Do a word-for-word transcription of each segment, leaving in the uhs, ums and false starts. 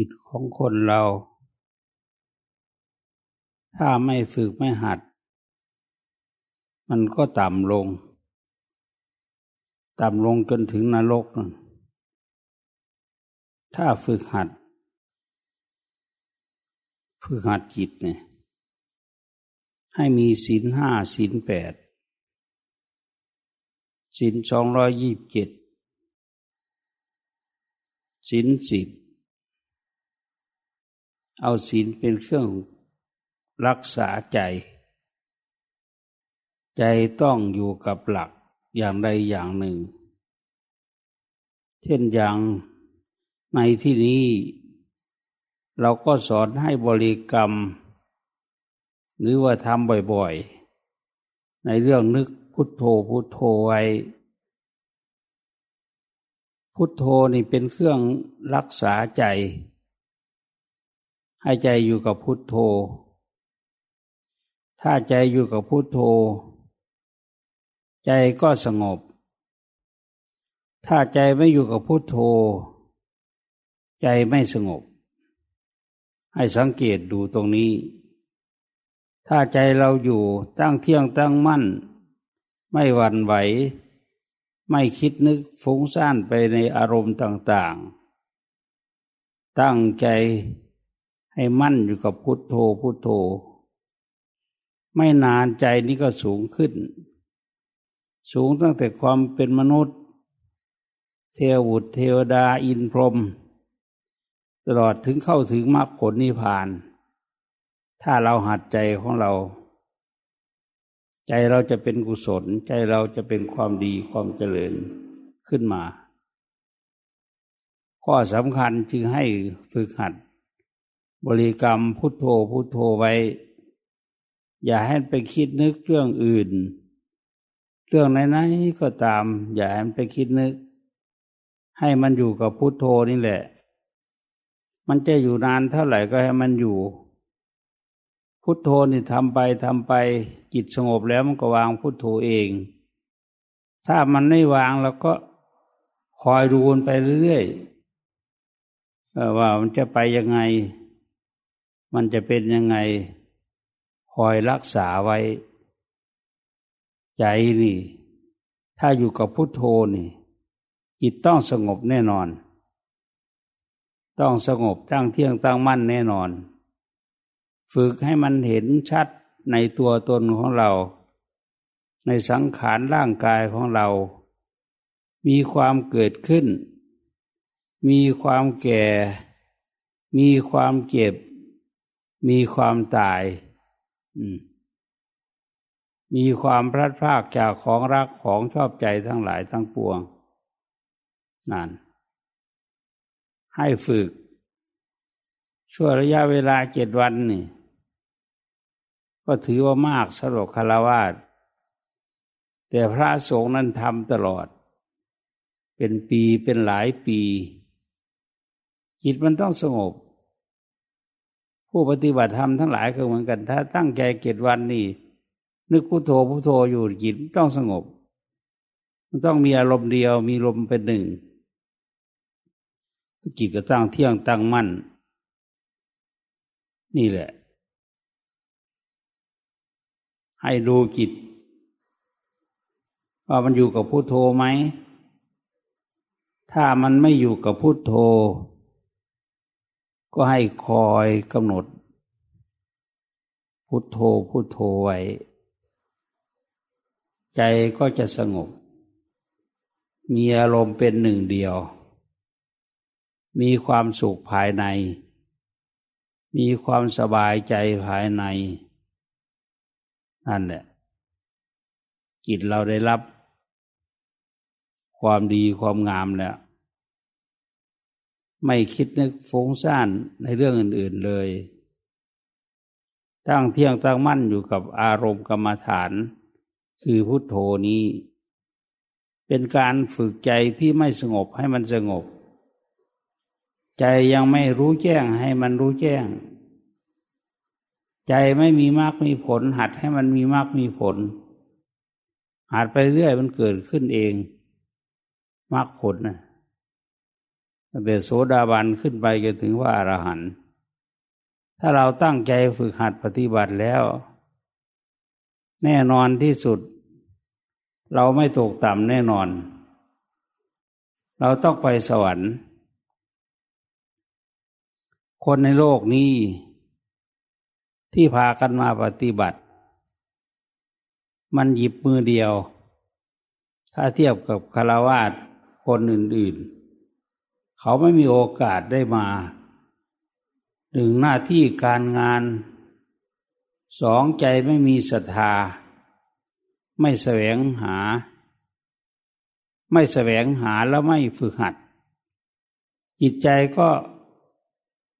จิตของคนเราถ้าไม่ฝึกไม่หัดมันก็ต่ำลงต่ำลงจนถึงนรกนั่นถ้าฝึกหัดฝึกหัดจิตเนี่ยให้มีศีลห้าศีลแปดศีลสองร้อยยี่สิบเจ็ดศีลสิบเอาศีลเป็นเครื่องรักษาใจใจต้องอยู่กับหลักอย่างใดอย่างหนึ่งเช่นอย่างในที่นี้เราก็สอนให้บริกรรมหรือว่าทำบ่อยๆในเรื่องนึกพุทโธพุทโธไว้พุทโธนี่เป็นเครื่องรักษาใจให้ใจอยู่กับพุทโธถ้าใจอยู่กับพุทโธใจก็สงบถ้าใจไม่อยู่กับพุทโธใจไม่สงบให้สังเกตดูตรงนี้ถ้าใจเราอยู่ตั้งเที่ยงตั้งมั่นไม่หวั่นไหวไม่คิดนึกฟุ้งซ่านไปในอารมณ์ต่างๆตั้งใจให้มั่นอยู่กับพุทโธพุทโธไม่นานใจนี้ก็สูงขึ้นสูงตั้งแต่ความเป็นมนุษย์เทวุตเทวดาอินพรหมตลอดถึงเข้าถึงมรรคผลนิพพานถ้าเราหัดใจของเราใจเราจะเป็นกุศลใจเราจะเป็นความดีความเจริญขึ้นมาข้อสำคัญคือให้ฝึกหัดบริกรรมพุทโธพุทโธไว้อย่าให้ไปคิดนึกเรื่องอื่นเรื่องไหนๆก็ตามอย่าให้ไปคิดนึกให้มันอยู่กับพุทโธนี่แหละมันจะอยู่นานเท่าไหร่ก็ให้มันอยู่พุทโธนี่ทำไปทำไปจิตสงบแล้วมันก็วางพุทโธเองถ้ามันไม่วางแล้วก็คอยดูมันไปเรื่อยๆว่ามันจะไปยังไงมันจะเป็นยังไงคอยรักษาไว้ใจนี่ถ้าอยู่กับพุทโธนี่จิตต้องสงบแน่นอนต้องสงบตั้งเที่ยงตั้งมั่นแน่นอนฝึกให้มันเห็นชัดในตัวตนของเราในสังขารร่างกายของเรามีความเกิดขึ้นมีความแก่มีความเจ็บมีความตายมีความพลัดพรากจากของรักของชอบใจทั้งหลายทั้งปวงนั่นให้ฝึกช่วงระยะเวลาเจ็ดวันนี่ก็ถือว่ามากสำหรับคฤหัสถ์แต่พระสงฆ์นั้นทำตลอดเป็นปีเป็นหลายปีจิตมันต้องสงบผู้ปฏิบัติธรรมทั้งหลายก็เหมือนกันถ้าตั้งใจเจ็ดวันนี่นึกพุทโธพุทโธอยู่จิตต้องสงบมันต้องมีอารมณ์เดียวมีลมเป็นหนึ่งจิตก็ตั้งเที่ยงตั้งมั่นนี่แหละให้ดูจิตว่ามันอยู่กับพุทโธไหมถ้ามันไม่อยู่กับพุทโธก็ให้คอยกำหนดพุทโธพุทโธไว้ใจก็จะสงบมีอารมณ์เป็นหนึ่งเดียวมีความสุขภายในมีความสบายใจภายในนั่นแหละจิตเราได้รับความดีความงามแล้วไม่คิดนึกฟุ้งซ่านในเรื่องอื่นๆเลยตั้งเที่ยงตั้งมั่นอยู่กับอารมณ์กรรมฐานคือพุทโธนี้เป็นการฝึกใจที่ไม่สงบให้มันสงบใจยังไม่รู้แจ้งให้มันรู้แจ้งใจไม่มีมรรคมีผลหัดให้มันมีมรรคมีผลหัดไปเรื่อยมันเกิดขึ้นเองมรรคผลนะ ตั้งแต่โสดาบันขึ้นไปจนถึงว่าอรหันต์ถ้าเราตั้งใจฝึกหัดปฏิบัติแล้วแน่นอนที่สุดเราไม่ตกต่ำแน่นอนเราต้องไปสวรรค์คนในโลกนี้ที่พากันมาปฏิบัติมันหยิบมือเดียวถ้าเทียบกับฆราวาสคนอื่นๆเขาไม่มีโอกาสได้มาหนึ่งหน้าที่การงานสองใจไม่มีศรัทธาไม่แสวงหาไม่แสวงหาแล้วไม่ฝึกหัดจิตใจก็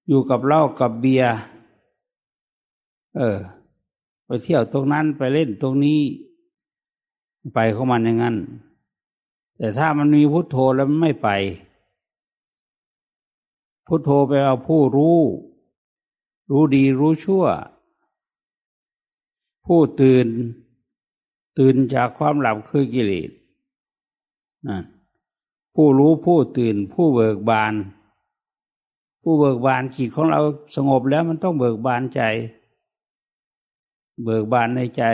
อยู่กับเหล้ากับเบียร์เออไปเที่ยวตรงนั้นไปเล่นตรงนี้ไปของมันอย่างนั้นแต่ถ้ามันมีพุทโธแล้วมันไม่ไปพุทโธไปเอาผู้รู้รู้ดีรู้ชั่วผู้ตื่นตื่นจากความหลับคือกิเลสนั่นผู้รู้ผู้ตื่นผู้เบิกบานผู้เบิกบานจิตของเราสงบแล้วมันต้องเบิกบานใจเบิกบานในใจ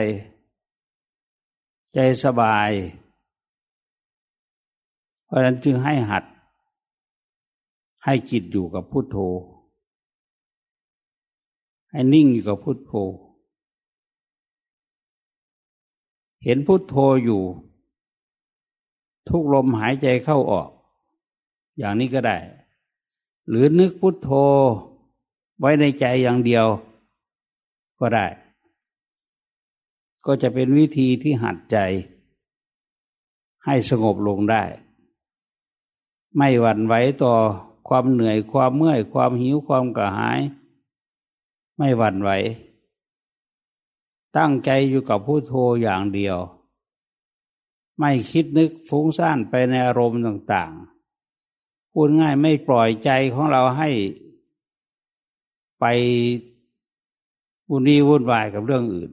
ใจสบายเพราะฉะนั้นจึงให้หัดให้จิตอยู่กับพุทโธให้นิ่งอยู่กับพุทโธเห็นพุทโธอยู่ทุกลมหายใจเข้าออกอย่างนี้ก็ได้หรือนึกพุทโธไว้ในใจอย่างเดียวก็ได้ก็จะเป็นวิธีที่หัดใจให้สงบลงได้ไม่หวั่นไหวต่อความเหนื่อยความเมื่อยความหิวความกระหายไม่หวั่นไหวตั้งใจอยู่กับพุทโธอย่างเดียวไม่คิดนึกฟุ้งซ่านไปในอารมณ์ต่างๆพูดง่ายไม่ปล่อยใจของเราให้ไปวุ่นวี่วุ่นวายกับเรื่องอื่น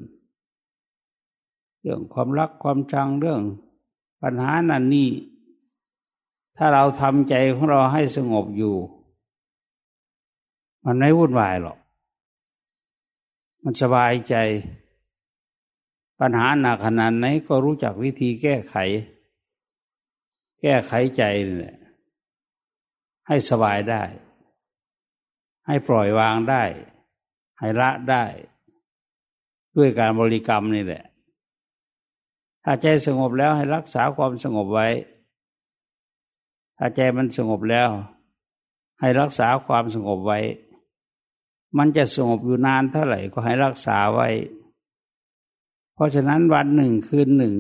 เรื่องความรักความชังเรื่องปัญหานั่นนี่ถ้าเราทำใจของเราให้สงบอยู่มันไม่วุ่นวายหรอกมันสบายใจปัญหาหนักขนาดไหนก็รู้จักวิธีแก้ไขแก้ไขใจนี่แหละให้สบายได้ให้ปล่อยวางได้ให้ละได้ด้วยการบริกรรมนี่แหละถ้าใจสงบแล้วให้รักษาความสงบไว้ถ้าใจมันสงบแล้วให้รักษาความสงบไว้มันจะสงบอยู่นานเท่าไหร่ก็ให้รักษาไว้เพราะฉะนั้นวันหนึ่งคืนหนึ่ง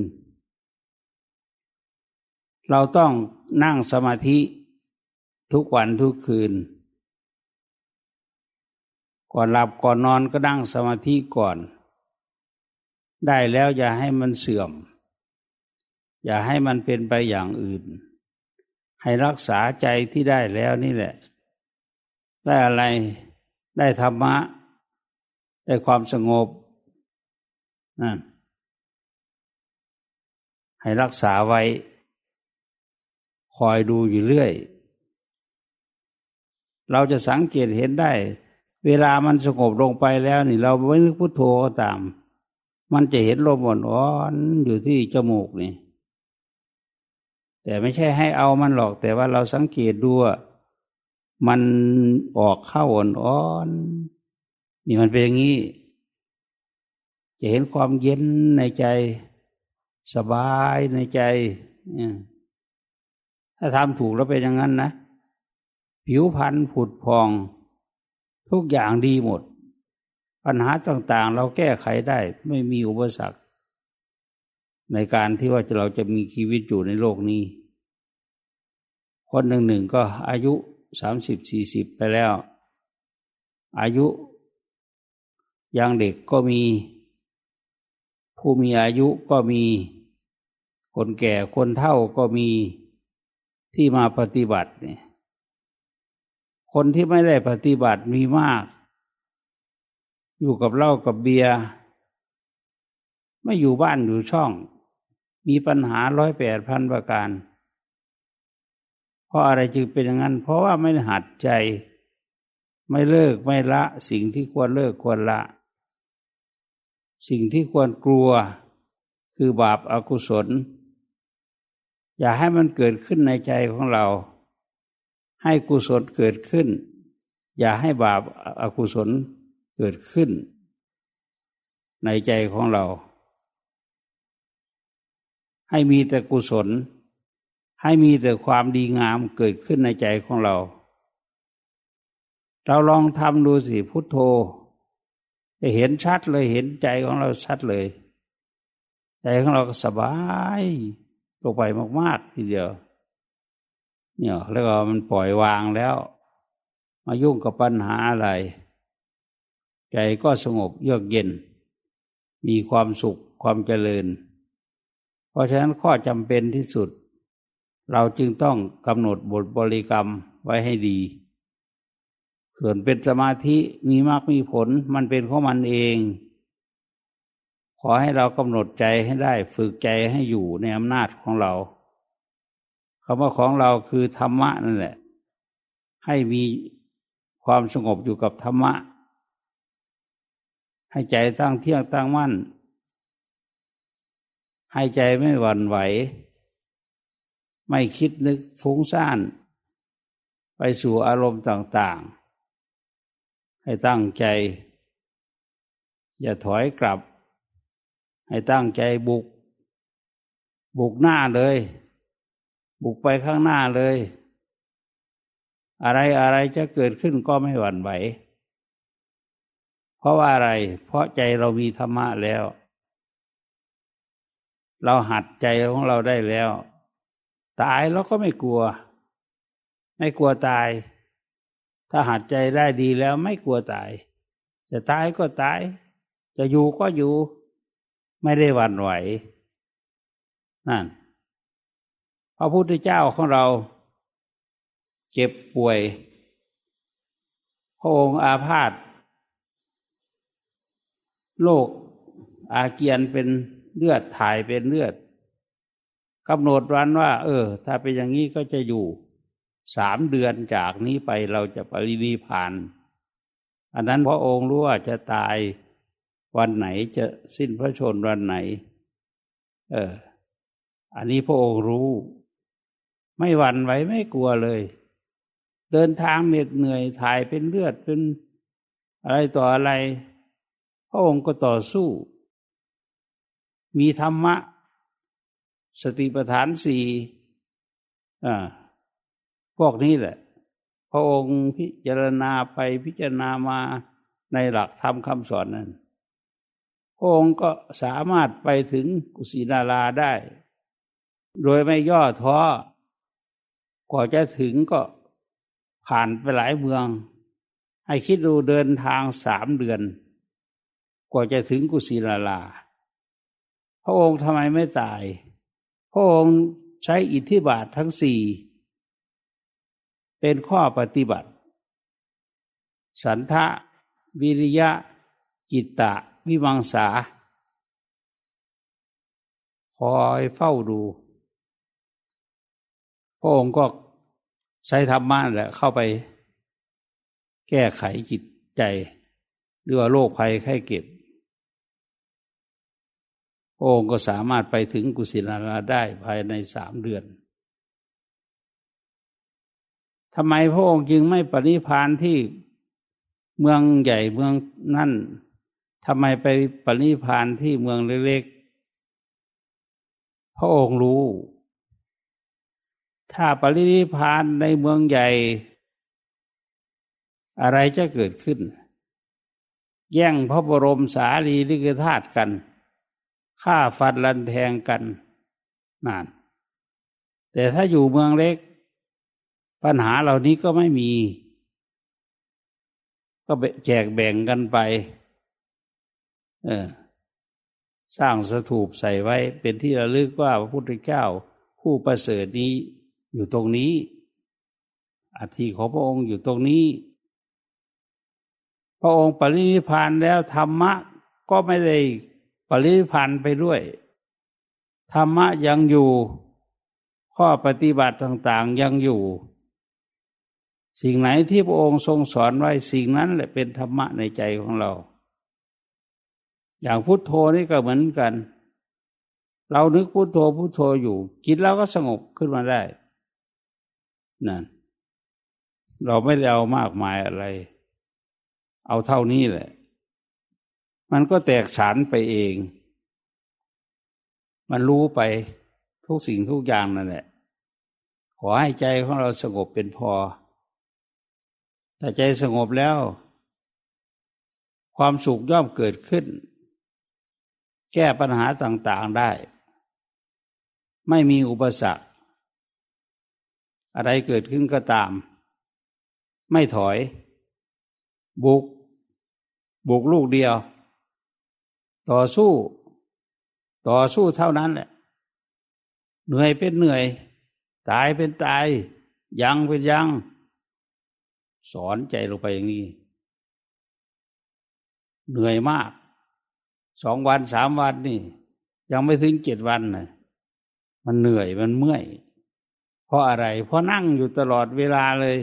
เราต้องนั่งสมาธิทุกวันทุกคืนก่อนหลับก่อนนอนก็นั่งสมาธิก่อนได้แล้วอย่าให้มันเสื่อมอย่าให้มันเป็นไปอย่างอื่นให้รักษาใจที่ได้แล้วนี่แหละได้อะไรได้ธรรมะได้ความสงบนั่นให้รักษาไว้คอยดูอยู่เรื่อยเราจะสังเกตเห็นได้เวลามันสงบลงไปแล้วนี่เราไม่นึกพุทโธก็ตามมันจะเห็นลมอ่อนๆอยู่ที่จมูกนี่แต่ไม่ใช่ให้เอามันหรอกแต่ว่าเราสังเกตดูมันออกเข้าอ่อนๆนี่มันเป็นอย่างนี้จะเห็นความเย็นในใจสบายในใจถ้าทำถูกแล้วเป็นอย่างนั้นนะผิวพรรณผุดพองทุกอย่างดีหมดปัญหาต่างๆเราแก้ไขได้ไม่มีอุปสรรคในการที่ว่าเราจะมีชีวิตอยู่ในโลกนี้คนหนึ่งหนึ่งก็อายุสามสิบสี่สิบไปแล้วอายุยังเด็กก็มีผู้มีอายุก็มีคนแก่คนเฒ่าก็มีที่มาปฏิบัติเนี่ยคนที่ไม่ได้ปฏิบัติมีมากอยู่กับเหล้ากับเบียร์ไม่อยู่บ้านอยู่ช่องมีปัญหาร้อยแปดพันประการ เพราะอะไรจึงเป็นอย่างนั้นเพราะว่าไม่หัดใจไม่เลิกไม่ละสิ่งที่ควรเลิกควรละสิ่งที่ควรกลัวคือบาปอกุศลอย่าให้มันเกิดขึ้นในใจของเราให้กุศลเกิดขึ้นอย่าให้บาปอกุศลเกิดขึ้นในใจของเราให้มีแต่กุศลให้มีแต่ความดีงามเกิดขึ้นในใจของเราเราลองทำดูสิพุทโธจะเห็นชัดเลยเห็นใจของเราชัดเลยใจของเราก็สบายลงไปมากๆทีเดียวเนี่ยแล้วก็มันปล่อยวางแล้วมายุ่งกับปัญหาอะไรใจก็สงบเยือกเย็นมีความสุขความเจริญเพราะฉะนั้นข้อจำเป็นที่สุดเราจึงต้องกำหนดบทบริกรรมไว้ให้ดีส่วนเป็นสมาธิมีมรรคมีผลมันเป็นของมันเองขอให้เรากำหนดใจให้ได้ฝึกใจให้อยู่ในอำนาจของเราคำว่าของเราคือธรรมะนั่นแหละให้มีความสงบอยู่กับธรรมะให้ใจตั้งเที่ยงตั้งมั่นให้ใจไม่หวั่นไหวไม่คิดนึกฟุ้งซ่านไปสู่อารมณ์ต่างๆให้ตั้งใจอย่าถอยกลับให้ตั้งใจบุกบุกหน้าเลยบุกไปข้างหน้าเลยอะไรอะไรจะเกิดขึ้นก็ไม่หวั่นไหวเพราะว่าอะไรเพราะใจเรามีธรรมะแล้วเราหัดใจของเราได้แล้วตายเราก็ไม่กลัวไม่กลัวตายถ้าหัดใจได้ดีแล้วไม่กลัวตายจะตายก็ตายจะอยู่ก็อยู่ไม่ได้หวั่นไหวนั่นพระพุทธเจ้าของเราเจ็บป่วยพระองค์อาพาธโรคอาเกียนเป็นเลือดถ่ายเป็นเลือดกำหนดวันว่าเออถ้าเป็นอย่างนี้ก็จะอยู่สามเดือนจากนี้ไปเราจะปรินิพพานอันนั้นพระองค์รู้ว่าจะตายวันไหนจะสิ้นพระชนม์วันไหนเอออันนี้พระองค์รู้ไม่หวั่นไหวไม่กลัวเลยเดินทางเหน็ดเหนื่อยถ่ายเป็นเลือดเป็นอะไรต่ออะไรพระองค์ก็ต่อสู้มีธรรมะสติปัฏฐานสี่อ่าพวกนี้แหละพระองค์พิจารณาไปพิจารณามาในหลักธรรมคำสอนนั้นพระองค์ก็สามารถไปถึงกุสินาราได้โดยไม่ย่อท้อกว่าจะถึงก็ผ่านไปหลายเมืองให้คิดดูเดินทางสามเดือนกว่าจะถึงกุสินาราพระองค์ทำไมไม่ตายพระองค์ใช้อิทธิบาททั้งสี่เป็นข้อปฏิบัติสันทะวิริยะจิตตะวิมังสาคอยเฝ้าดูพระองค์ก็ใช้ธรรมะแหละเข้าไปแก้ไขจิตใจหรือว่าโรคภัยไข้เจ็บพระองค์ก็สามารถไปถึงกุสินาราได้ภายในสามเดือนทำไมพระองค์จึงไม่ปรินิพพานที่เมืองใหญ่เมืองนั่นทำไมไปปรินิพพานที่เมืองเล็กๆพระองค์รู้ถ้าปรินิพพานในเมืองใหญ่อะไรจะเกิดขึ้นแย่งพระบรมสารีริกธาตุกันฆ่าฟันรันแทงกันนั่นแต่ถ้าอยู่เมืองเล็กปัญหาเหล่านี้ก็ไม่มีก็แจกแบ่งกันไปเออสร้างสถูปใส่ไว้เป็นที่ระลึกว่าพระพุทธเจ้าผู้ประเสริฐนี้อยู่ตรงนี้อัฐิของพระองค์อยู่ตรงนี้พระองค์ปรินิพพานแล้วธรรมะก็ไม่ได้ปรินิพพานไปด้วยธรรมะยังอยู่ ข้อปฏิบัติต่างๆยังอยู่สิ่งไหนที่พระองค์ทรงสอนไว้สิ่งนั้นแหละเป็นธรรมะในใจของเราอย่างพุทโธนี่ก็เหมือนกันเรานึกพุทโธพุทโธอยู่จิตเราก็สงบขึ้นมาได้นั่นเราไม่ได้เอามากมายอะไรเอาเท่านี้แหละมันก็แตกฉานไปเองมันรู้ไปทุกสิ่งทุกอย่างนั่นแหละขอให้ใจของเราสงบเป็นพอถ้าใจสงบแล้วความสุขย่อมเกิดขึ้นแก้ปัญหาต่างๆได้ไม่มีอุปสรรคอะไรเกิดขึ้นก็ตามไม่ถอยบุกบุกลูกเดียวต่อสู้ต่อสู้เท่านั้นแหละเหนื่อยเป็นเหนื่อยตายเป็นตายยังเป็นยังสอนใจลงไปอย่างนี้เหนื่อยมากสองวันสามวันนี่ยังไม่ถึงเจ็ดวันนะมันเหนื่อยมันเมื่อยเพราะอะไรเพราะนั่งอยู่ตลอดเวลาเลย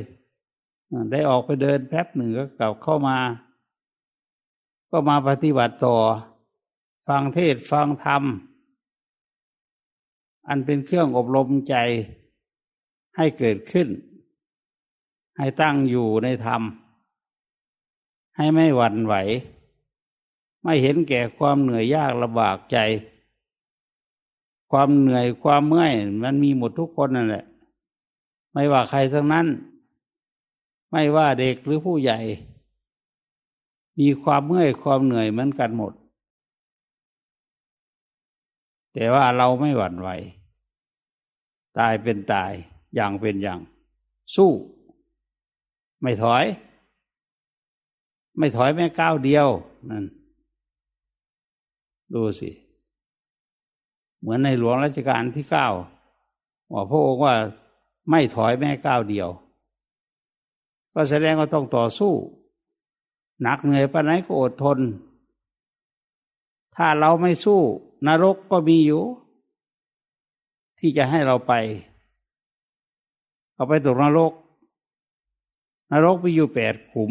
ได้ออกไปเดินแป๊บหนึ่งก็กลับเข้ามาก็มาปฏิบัติต่อฟังเทศน์ฟังธรรมอันเป็นเครื่องอบรมใจให้เกิดขึ้นให้ตั้งอยู่ในธรรมให้ไม่หวั่นไหวไม่เห็นแก่ความเหนื่อยยากลำบากใจความเหนื่อยความเมื่อยมันมีหมดทุกคนนั่นแหละไม่ว่าใครทั้งนั้นไม่ว่าเด็กหรือผู้ใหญ่มีความเมื่อยความเหนื่อยเหมือนกันหมดแต่ว่าเราไม่หวั่นไหวตายเป็นตายอย่างเป็นอย่างสู้ไม่ถอยไม่ถอยแม้ก้าวเดียวนั่นดูสิเหมือนในหลวงรัชกาลที่เก้าว่าพระองค์ว่าไม่ถอยแม้ก้าวเดียวก็แสดงว่าต้องต่อสู้หนักเหนื่อยปานไหนก็อดทนถ้าเราไม่สู้นรกก็มีอยู่ที่จะให้เราไปเอาไปตกนรกนรกมีอยู่แปดขุม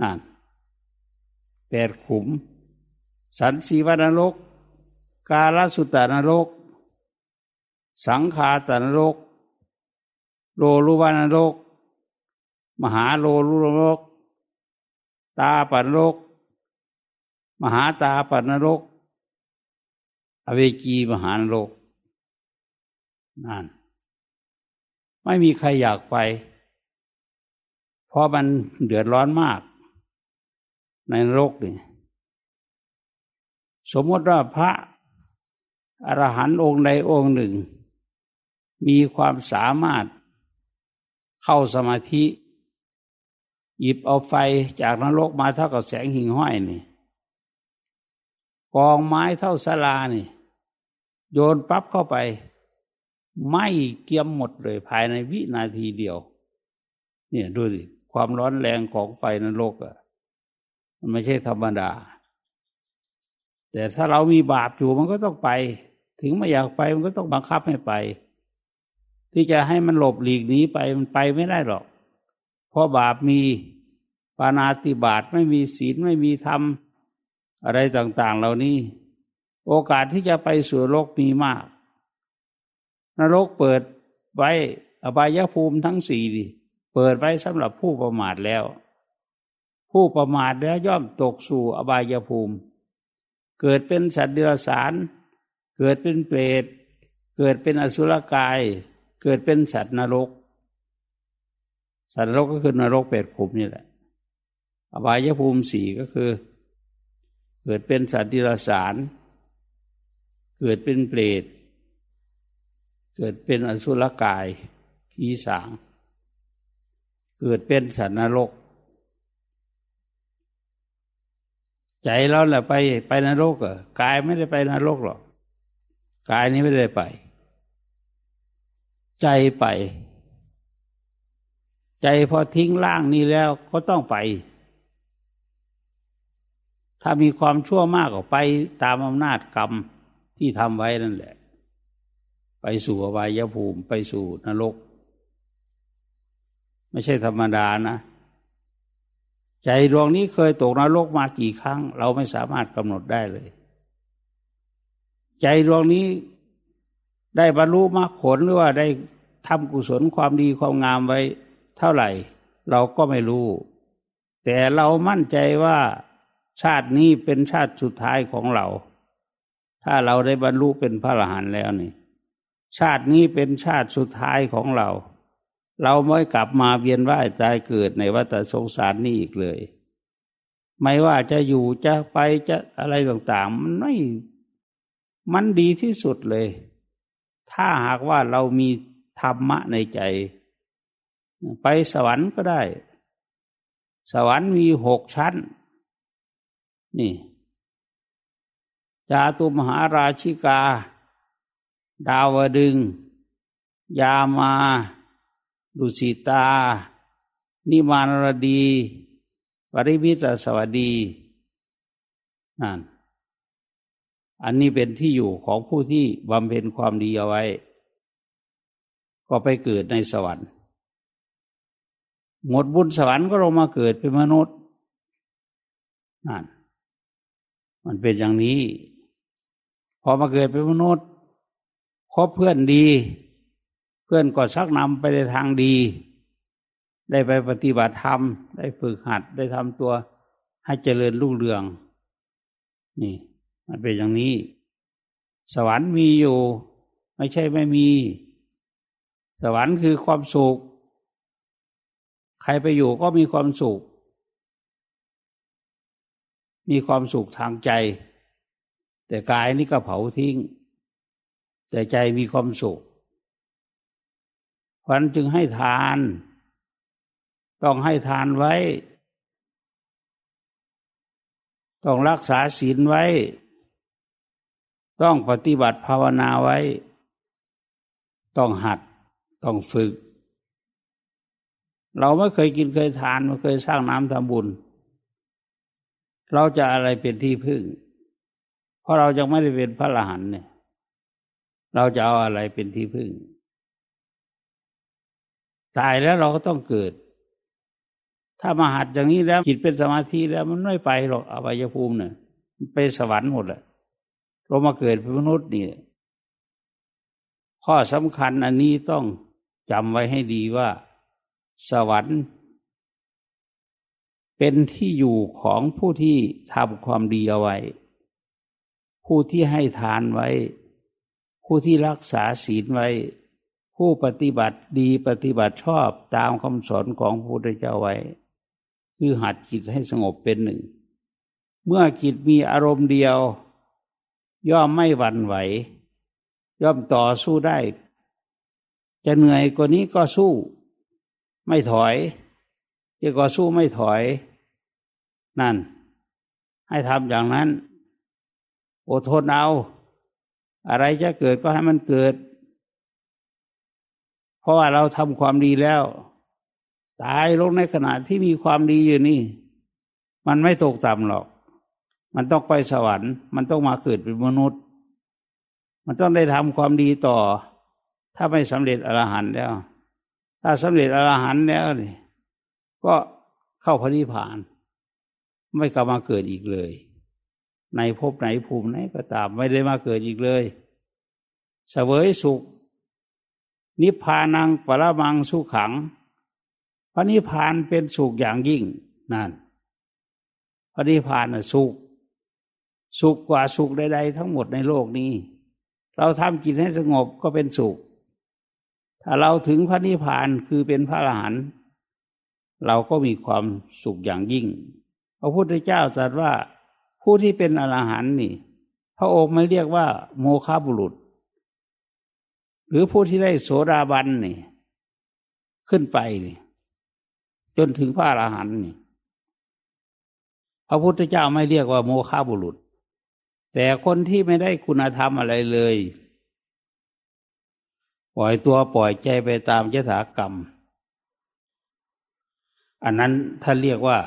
นั่นแปดขุมสันสีวนรกกาลสุตานรกสังขาตานรกโลลุวานรกมหาโลลุนรกตาปนรกมหาตาปนรกอเวจีมหานรกนั่นไม่มีใครอยากไปเพราะมันเดือดร้อนมากในนรกนี่สมมติว่าพระอรหันต์องค์ใดองค์หนึ่งมีความสามารถเข้าสมาธิหยิบเอาไฟจากนรกมาเท่ากับแสงหิ่งห้อยนี่กองไม้เท่าศาลานี่โยนปั๊บเข้าไปไหม้เกรียมหมดเลยภายในวินาทีเดียวเนี่ยดูดิความร้อนแรงของไฟนรกอ่ะมันไม่ใช่ธรรมดาแต่ถ้าเรามีบาปอยู่มันก็ต้องไปถึงไม่อยากไปมันก็ต้องบังคับให้ไปที่จะให้มันหลบหลีกหนีไปมันไปไม่ได้หรอกเพราะบาปมีปาณาติบาตไม่มีศีลไม่มีธรรมอะไรต่างๆเหล่านี้โอกาสที่จะไปสู่โลกมีมากนรกเปิดไว้อบายภูมิทั้งสี่เปิดไว้สำหรับผู้ประมาทแล้วผู้ประมาทแล้วย่อมตกสู่อบายภูมิเกิดเป็นสัตว์เดรัจฉานเกิดเป็นเปรตเกิดเป็นอสุรกายเกิดเป็นสัตว์นรกสัตว์นรกก็คือนรกแปดขุมนี่แหละอบายภูมิสี่ก็คือเกิดเป็นสัตว์เดรัจฉานเกิดเป็นเปรตเกิดเป็นอสุรกายผีสางเกิดเป็นสัตว์นรกใจเราแหละไปไปนรกเหรอกายไม่ได้ไปนรกหรอกกายนี้ไม่ได้ไปใจไปใจพอทิ้งร่างนี้แล้วก็ต้องไปถ้ามีความชั่วมากก็ไปตามอำนาจกรรมที่ทำไว้นั่นแหละไป ไปสู่อวัยภูมิไปสู่นรกไม่ใช่ธรรมดานะใจดวงนี้เคยตกนรกมากี่ครั้งเราไม่สามารถกำหนดได้เลยใจดวงนี้ได้บรรลุมรรคผลหรือว่าได้ทำกุศลความดีความงามไว้เท่าไหร่เราก็ไม่รู้แต่เรามั่นใจว่าชาตินี้เป็นชาติสุดท้ายของเราถ้าเราได้บรรลุเป็นพระอรหันต์แล้วนี่ชาตินี้เป็นชาติสุดท้ายของเราเราไม่กลับมาเวียนว่ายตายเกิดในวัฏสงสารนี้อีกเลยไม่ว่าจะอยู่จะไปจะอะไรต่างๆมันไม่มันดีที่สุดเลยถ้าหากว่าเรามีธรรมะในใจไปสวรรค์ก็ได้สวรรค์มีหกชั้นนี่จาตุมหาราชิกาดาวดึงส์ยามาดุสิตานิมานรดีปริมิตสวัสดีนั่นอันนี้เป็นที่อยู่ของผู้ที่บำเพ็ญความดีเอาไว้ก็ไปเกิดในสวรรค์หมดบุญสวรรค์ก็ลงมาเกิดเป็นมนุษย์นั่นมันเป็นอย่างนี้พอมาเกิดเป็นมนุษย์คบเพื่อนดีเพื่อนก็ชักนำไปในทางดีได้ไปปฏิบัติธรรมได้ฝึกหัดได้ทำตัวให้เจริญรุ่งเรืองนี่มันเป็นอย่างนี้สวรรค์มีอยู่ไม่ใช่ไม่มีสวรรค์คือความสุขใครไปอยู่ก็มีความสุขมีความสุขทางใจแต่กายนี่ก็เผาทิ้งแต่ใจมีความสุขเพราะฉะนั้นจึงให้ทานต้องให้ทานไว้ต้องรักษาศีลไว้ต้องปฏิบัติภาวนาไว้ต้องหัดต้องฝึกเราไม่เคยกินเคยทานไม่เคยสร้างน้ำทำบุญเราจะอะไรเป็นที่พึ่งเพราะเรายังไม่ได้เป็นพระอรหันต์เนี่ยเราจะเอาอะไรเป็นที่พึ่งตายแล้วเราก็ต้องเกิดถ้ามาหัดอย่างนี้แล้วจิตเป็นสมาธิแล้วมันไม่ไปหรอกอบายภูมิเนี่ยมันไปสวรรค์หมดแหละเรามาเกิดเป็นมนุษย์นี่ข้อสำคัญอันนี้ต้องจำไว้ให้ดีว่าสวรรค์เป็นที่อยู่ของผู้ที่ทำความดีเอาไว้ผู้ที่ให้ทานไว้ผู้ที่รักษาศีลไว้ผู้ปฏิบัติดีปฏิบัติชอบตามคำสอนของพระพุทธเจ้าไว้คือหัดจิตให้สงบเป็นหนึ่งเมื่อจิตมีอารมณ์เดียวย่อมไม่หวั่นไหวย่อมต่อสู้ได้จะเหนื่อยกว่านี้ก็สู้ไม่ถอยจะก็สู้ไม่ถอยนั่นให้ทำอย่างนั้นอดทนเอาอะไรจะเกิดก็ให้มันเกิดเพราะว่าเราทำความดีแล้วตายลงในขณะที่มีความดีอยู่นี่มันไม่ตกต่ำหรอกมันต้องไปสวรรค์มันต้องมาเกิดเป็นมนุษย์มันต้องได้ทำความดีต่อถ้าไม่สำเร็จอรหันต์แล้วถ้าสำเร็จอรหันต์แล้วนี่ก็เข้าพระนิพพานไม่กลับมาเกิดอีกเลยในภพไหนภูมิไหนก็ตามไม่ได้มาเกิดอีกเลยเสวยสุขนิพพานังปรมังสุขังพระนิพพานเป็นสุขอย่างยิ่งนั่นพระนิพพานน่ะสุขสุขกว่าสุขใดๆทั้งหมดในโลกนี้เราทำจิตให้สงบก็เป็นสุขถ้าเราถึงพระนิพพานคือเป็นพระอรหันต์เราก็มีความสุขอย่างยิ่งพระพุทธเจ้าตรัสว่าผู้ที่เป็นอรหันต์นี่พระองค์ไม่เรียกว่าโมฆะบุรุษหรือผู้ที่ได้โสดาบันนี่ขึ้นไปนี่จนถึงพระอรหันต์นี่พระพุทธเจ้าไม่เรียกว่าโมฆะบุรุษแต่คนที่ไม่ได้คุณธรรมอะไรเลยปล่อยตัวปล่อยใจไปตามยถากรรมอันนั้นท่านเรียกว่า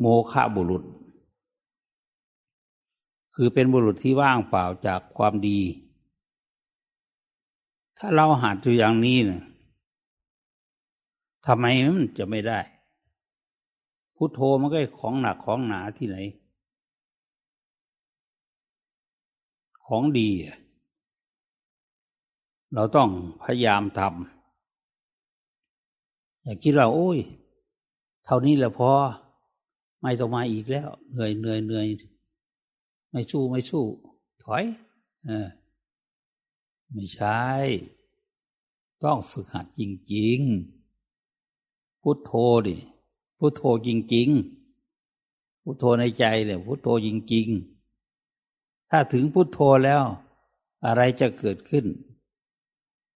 โมฆะบุรุษคือเป็นบุรุษที่ว่างเปล่าจากความดี ถ้าเราหัดอยู่อย่างนี้นะทำไมมันจะไม่ได้พุทโธมันก็ของหนักของหนาที่ไหนของดีเราต้องพยายามทำอย่าคิดว่าโอ้ยเท่านี้แหละพอไม่ต้องมาอีกแล้วเหนื่อยเหนื่อยเหนื่อยไม่สู้ไม่สู้ถอยเออไม่ใช่ต้องฝึกหัดจริงๆพุทโธดิพุทโธจริงๆพุทโธในใจเนี่ยพุทโธจริงๆถ้าถึงพุทโธแล้วอะไรจะเกิดขึ้น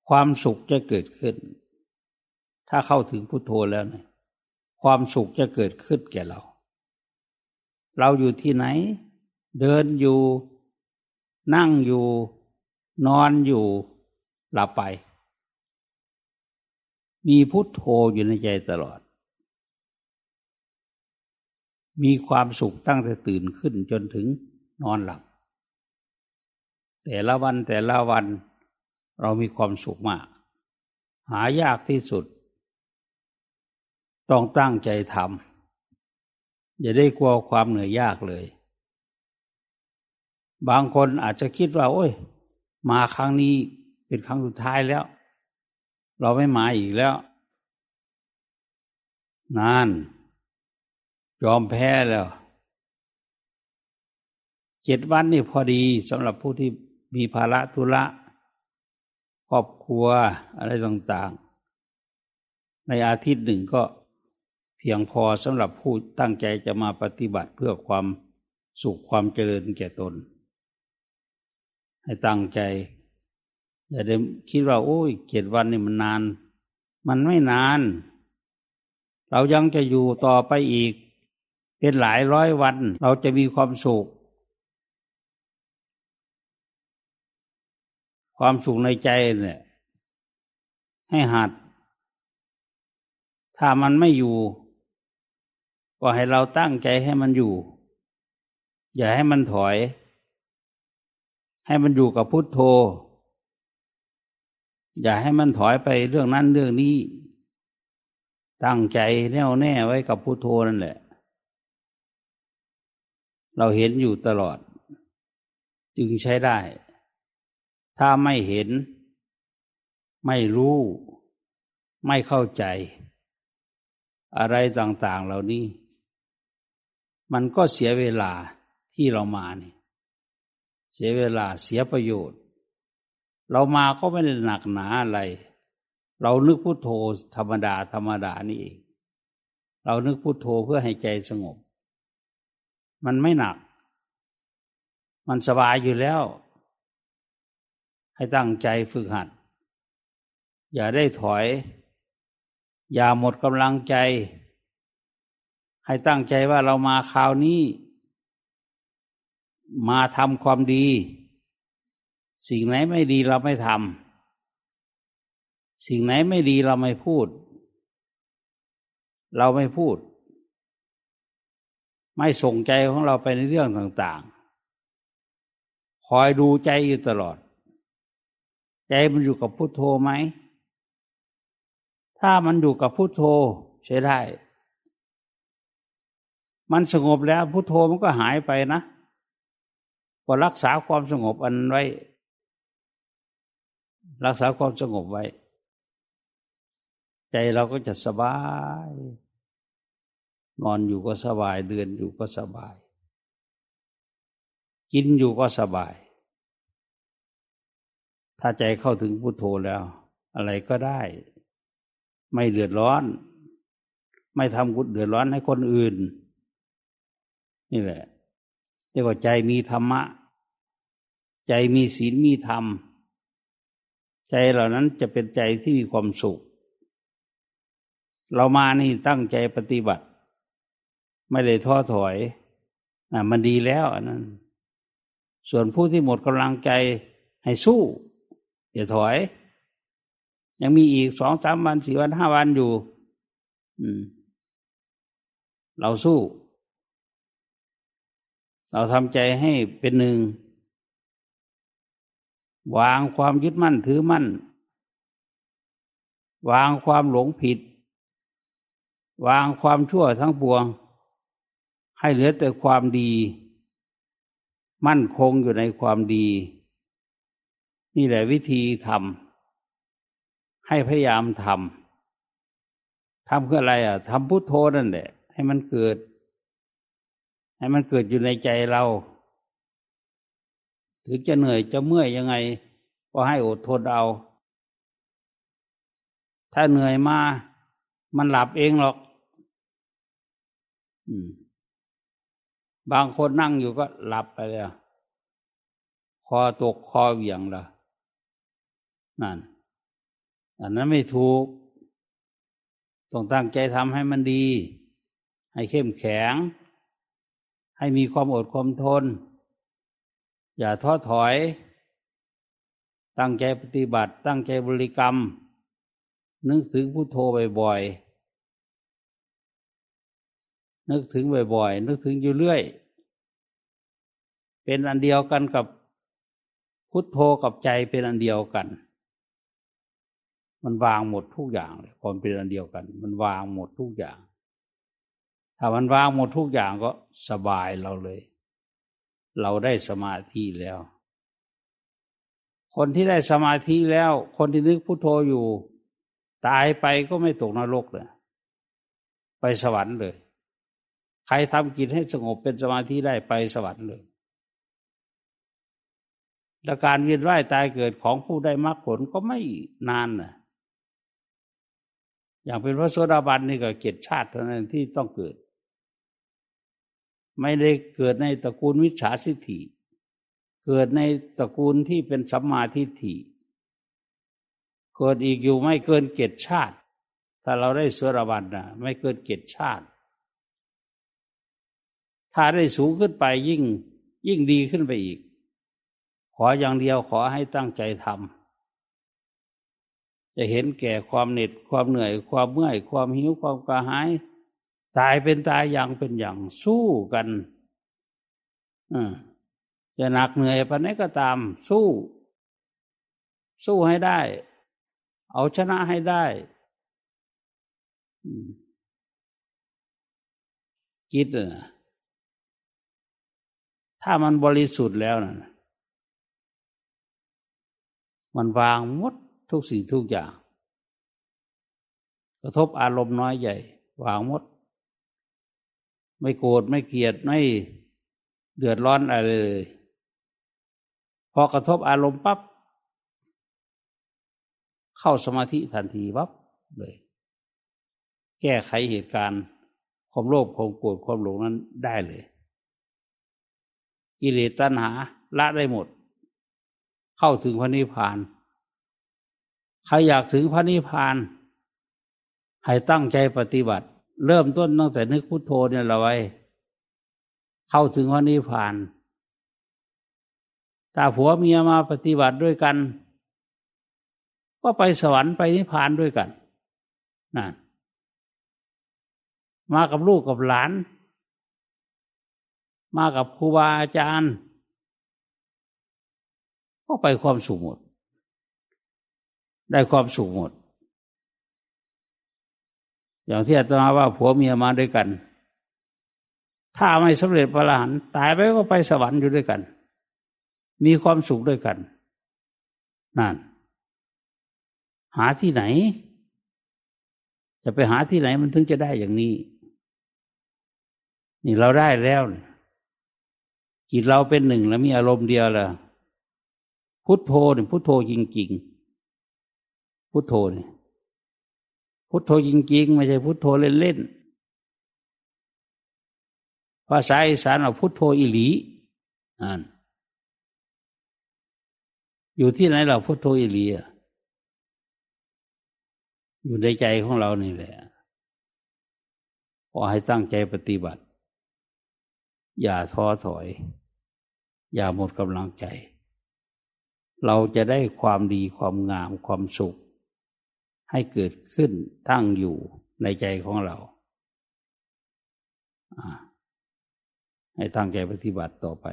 ความสุขจะเกิดขึ้นถ้าเข้าถึงพุทโธแล้วเนี่ยความสุขจะเกิดขึ้นแก่เราเราอยู่ที่ไหนเดินอยู่นั่งอยู่นอนอยู่หลับไปมีพุทโธอยู่ในใจตลอดมีความสุขตั้งแต่ตื่นขึ้นจนถึงนอนหลับแต่ละวันแต่ละวันเรามีความสุขมากหายากที่สุดต้องตั้งใจทำอย่าได้กลัวความเหนื่อยยากเลยบางคนอาจจะคิดว่าโอ้ยมาครั้งนี้เป็นครั้งสุดท้ายแล้วเราไม่มาอีกแล้วนานยอมแพ้แล้วเจ็ดวันนี่พอดีสำหรับผู้ที่มีภาระธุระครอบครัวอะไรต่างๆในอาทิตย์หนึ่งก็เพียงพอสำหรับผู้ตั้งใจจะมาปฏิบัติเพื่อความสุขความเจริญแก่ตนให้ตั้งใจอย่าได้คิดว่าโอ้ยเจ็ดวันนี่มันนานมันไม่นานเรายังจะอยู่ต่อไปอีกเป็นหลายร้อยวันเราจะมีความสุขความสุขในใจเนี่ยให้หัดถ้ามันไม่อยู่ก็ให้เราตั้งใจให้มันอยู่อย่าให้มันถอยให้มันอยู่กับพุทโธอย่าให้มันถอยไปเรื่องนั้นเรื่องนี้ตั้งใจแน่วแน่ไว้กับพุทโธนั่นแหละเราเห็นอยู่ตลอดจึงใช้ได้ถ้าไม่เห็นไม่รู้ไม่เข้าใจอะไรต่างๆเหล่านี้มันก็เสียเวลาที่เรามานี่เสียเวลาเสียประโยชน์เรามาก็ไม่ได้หนักหนาอะไรเรานึกพุทโธธรรมดาธรรมดานี่เองเรานึกพุทโธเพื่อให้ใจสงบมันไม่หนักมันสบายอยู่แล้วให้ตั้งใจฝึกหัดอย่าได้ถอยอย่าหมดกำลังใจให้ตั้งใจว่าเรามาคราวนี้มาทำความดีสิ่งไหนไม่ดีเราไม่ทำสิ่งไหนไม่ดีเราไม่พูดเราไม่พูดไม่ส่งใจของเราไปในเรื่องต่างๆคอยดูใจอยู่ตลอดใจมันอยู่กับพุทโธไหมถ้ามันอยู่กับพุทโธใช้ได้มันสงบแล้วพุทโธมันก็หายไปนะก็รักษาความสงบอันไว้รักษาความสงบไว้ใจเราก็จะสบายนอนอยู่ก็สบายเดินอยู่ก็สบายกินอยู่ก็สบายถ้าใจเข้าถึงพุทโธแล้วอะไรก็ได้ไม่เดือดร้อนไม่ทำกุศลเดือดร้อนให้คนอื่นนี่แหละเรียกว่าใจมีธรรมะใจมีศีลมีธรรมใจเหล่านั้นจะเป็นใจที่มีความสุขเรามานี่ตั้งใจปฏิบัติไม่ได้ท้อถอยอ่ะมันดีแล้วอันนั้นส่วนผู้ที่หมดกำลังใจให้สู้อย่าถอยยังมีอีก สองถึงสาม วันสี่วันห้าวันอยู่เราสู้เราทำใจให้เป็นหนึ่งวางความยึดมั่นถือมั่น วางความหลงผิดวางความชั่วทั้งปวงให้เหลือแต่ความดีมั่นคงอยู่ในความดีนี่แหละวิธีทำให้พยายามทำทำคืออะไรอ่ะทำพุทโธนั่นแหละให้มันเกิดให้มันเกิดอยู่ในใจเราถึงจะเหนื่อยจะเมื่อยยังไงก็ให้อดทนเอาถ้าเหนื่อยมามันหลับเองหรอกบางคนนั่งอยู่ก็หลับไปเลยคอตกคอเหวี่ยงละนั่นอันนั้นไม่ถูกต้องตั้งใจทำให้มันดีให้เข้มแข็งให้มีความอดความทนอย่าท้อถอยตั้งใจปฏิบัติตั้งใจบริกรรมนึกถึงพุทโธบ่อยๆนึกถึงบ่อยๆนึกถึงอยู่เรื่อยเป็นอันเดียวกันกับพุทโธกับใจเป็นอันเดียวกันมันวางหมดทุกอย่างเลยพอเป็นอันเดียวกันมันวางหมดทุกอย่างถ้ามันวางหมดทุกอย่างก็สบายเราเลยเราได้สมาธิแล้วคนที่ได้สมาธิแล้วคนที่นึกพุทโธอยู่ตายไปก็ไม่ตกนรกเลยไปสวรรค์เลยใครทำกิจให้สงบเป็นสมาธิได้ไปสวรรค์เลยและการเวียนว่ายตายเกิดของผู้ได้มรรคผลก็ไม่นานนะอย่างเป็นพระโสดาบันนี่ก็เกียรติชาติเท่านั้นที่ต้องเกิดไม่ได้เกิดในตระกูลมิจฉาทิฏฐิเกิดในตระกูลที่เป็นสัมมาทิฏฐิเกิดอีกอยู่ไม่เกินเจ็ดชาติถ้าเราได้โสดาบันนะไม่เกินเจ็ดชาติถ้าได้สูงขึ้นไปยิ่งยิ่งดีขึ้นไปอีกขออย่างเดียวขอให้ตั้งใจทำจะเห็นแก่ความเหน็ดความเหนื่อยความเมื่อยความหิวความกระหายตายเป็นตายอย่างเป็นอย่างสู้กันจะหนักเหนื่อยปานไหนก็ตามสู้สู้ให้ได้เอาชนะให้ได้จิตนะถ้ามันบริสุทธิ์แล้วนะมันวางหมดทุกสิ่งทุกอย่างกระทบอารมณ์น้อยใหญ่วางหมดไม่โกรธไม่เกลียดไม่เดือดร้อนอะไรเลยพอกระทบอารมณ์ปั๊บเข้าสมาธิทันทีปั๊บเลยแก้ไขเหตุการณ์ความโลภความโกรธความหลงนั้นได้เลยกิเลสตัณหาละได้หมดเข้าถึงพระนิพพานใครอยากถึงพระนิพพานให้ตั้งใจปฏิบัติเริ่มต้นตั้งแต่นึกพุทโธเนี่ยละไว้เข้าถึงพระนิพพานถ้าผัวเมียมาปฏิบัติด้วยกันก็ไปสวรรค์ไปนิพพานด้วยกันนะมากับลูกกับหลานมากับครูบาอาจารย์ก็ไปความสุขหมดได้ความสุขหมดอย่างที่อาตมาว่าผัวเมียมาด้วยกันถ้าไม่สำเร็จพระอรหันต์ตายไปก็ไปสวรรค์อยู่ด้วยกันมีความสุขด้วยกันนั่นหาที่ไหนจะไปหาที่ไหนมันถึงจะได้อย่างนี้นี่เราได้แล้วจิตเราเป็นหนึ่งแล้วมีอารมณ์เดียวละพุทโธเนี่ยพุทโธจริงๆพุทโธเนี่ยพุทโธจริงๆไม่ใช่พุทโธเล่นๆภาษาอีสานเอาพุทโธอีหลีนั่นอยู่ที่ไหนเราพุทโธอีหลีอ่ะอยู่ในใจของเรานี่แหละขอให้ตั้งใจปฏิบัติอย่าท้อถอยอย่าหมดกำลังใจเราจะได้ความดีความงามความสุขให้เกิดขึ้นตั้งอยู่ในใจของเราให้ตั้งใจปฏิบัติต่อไป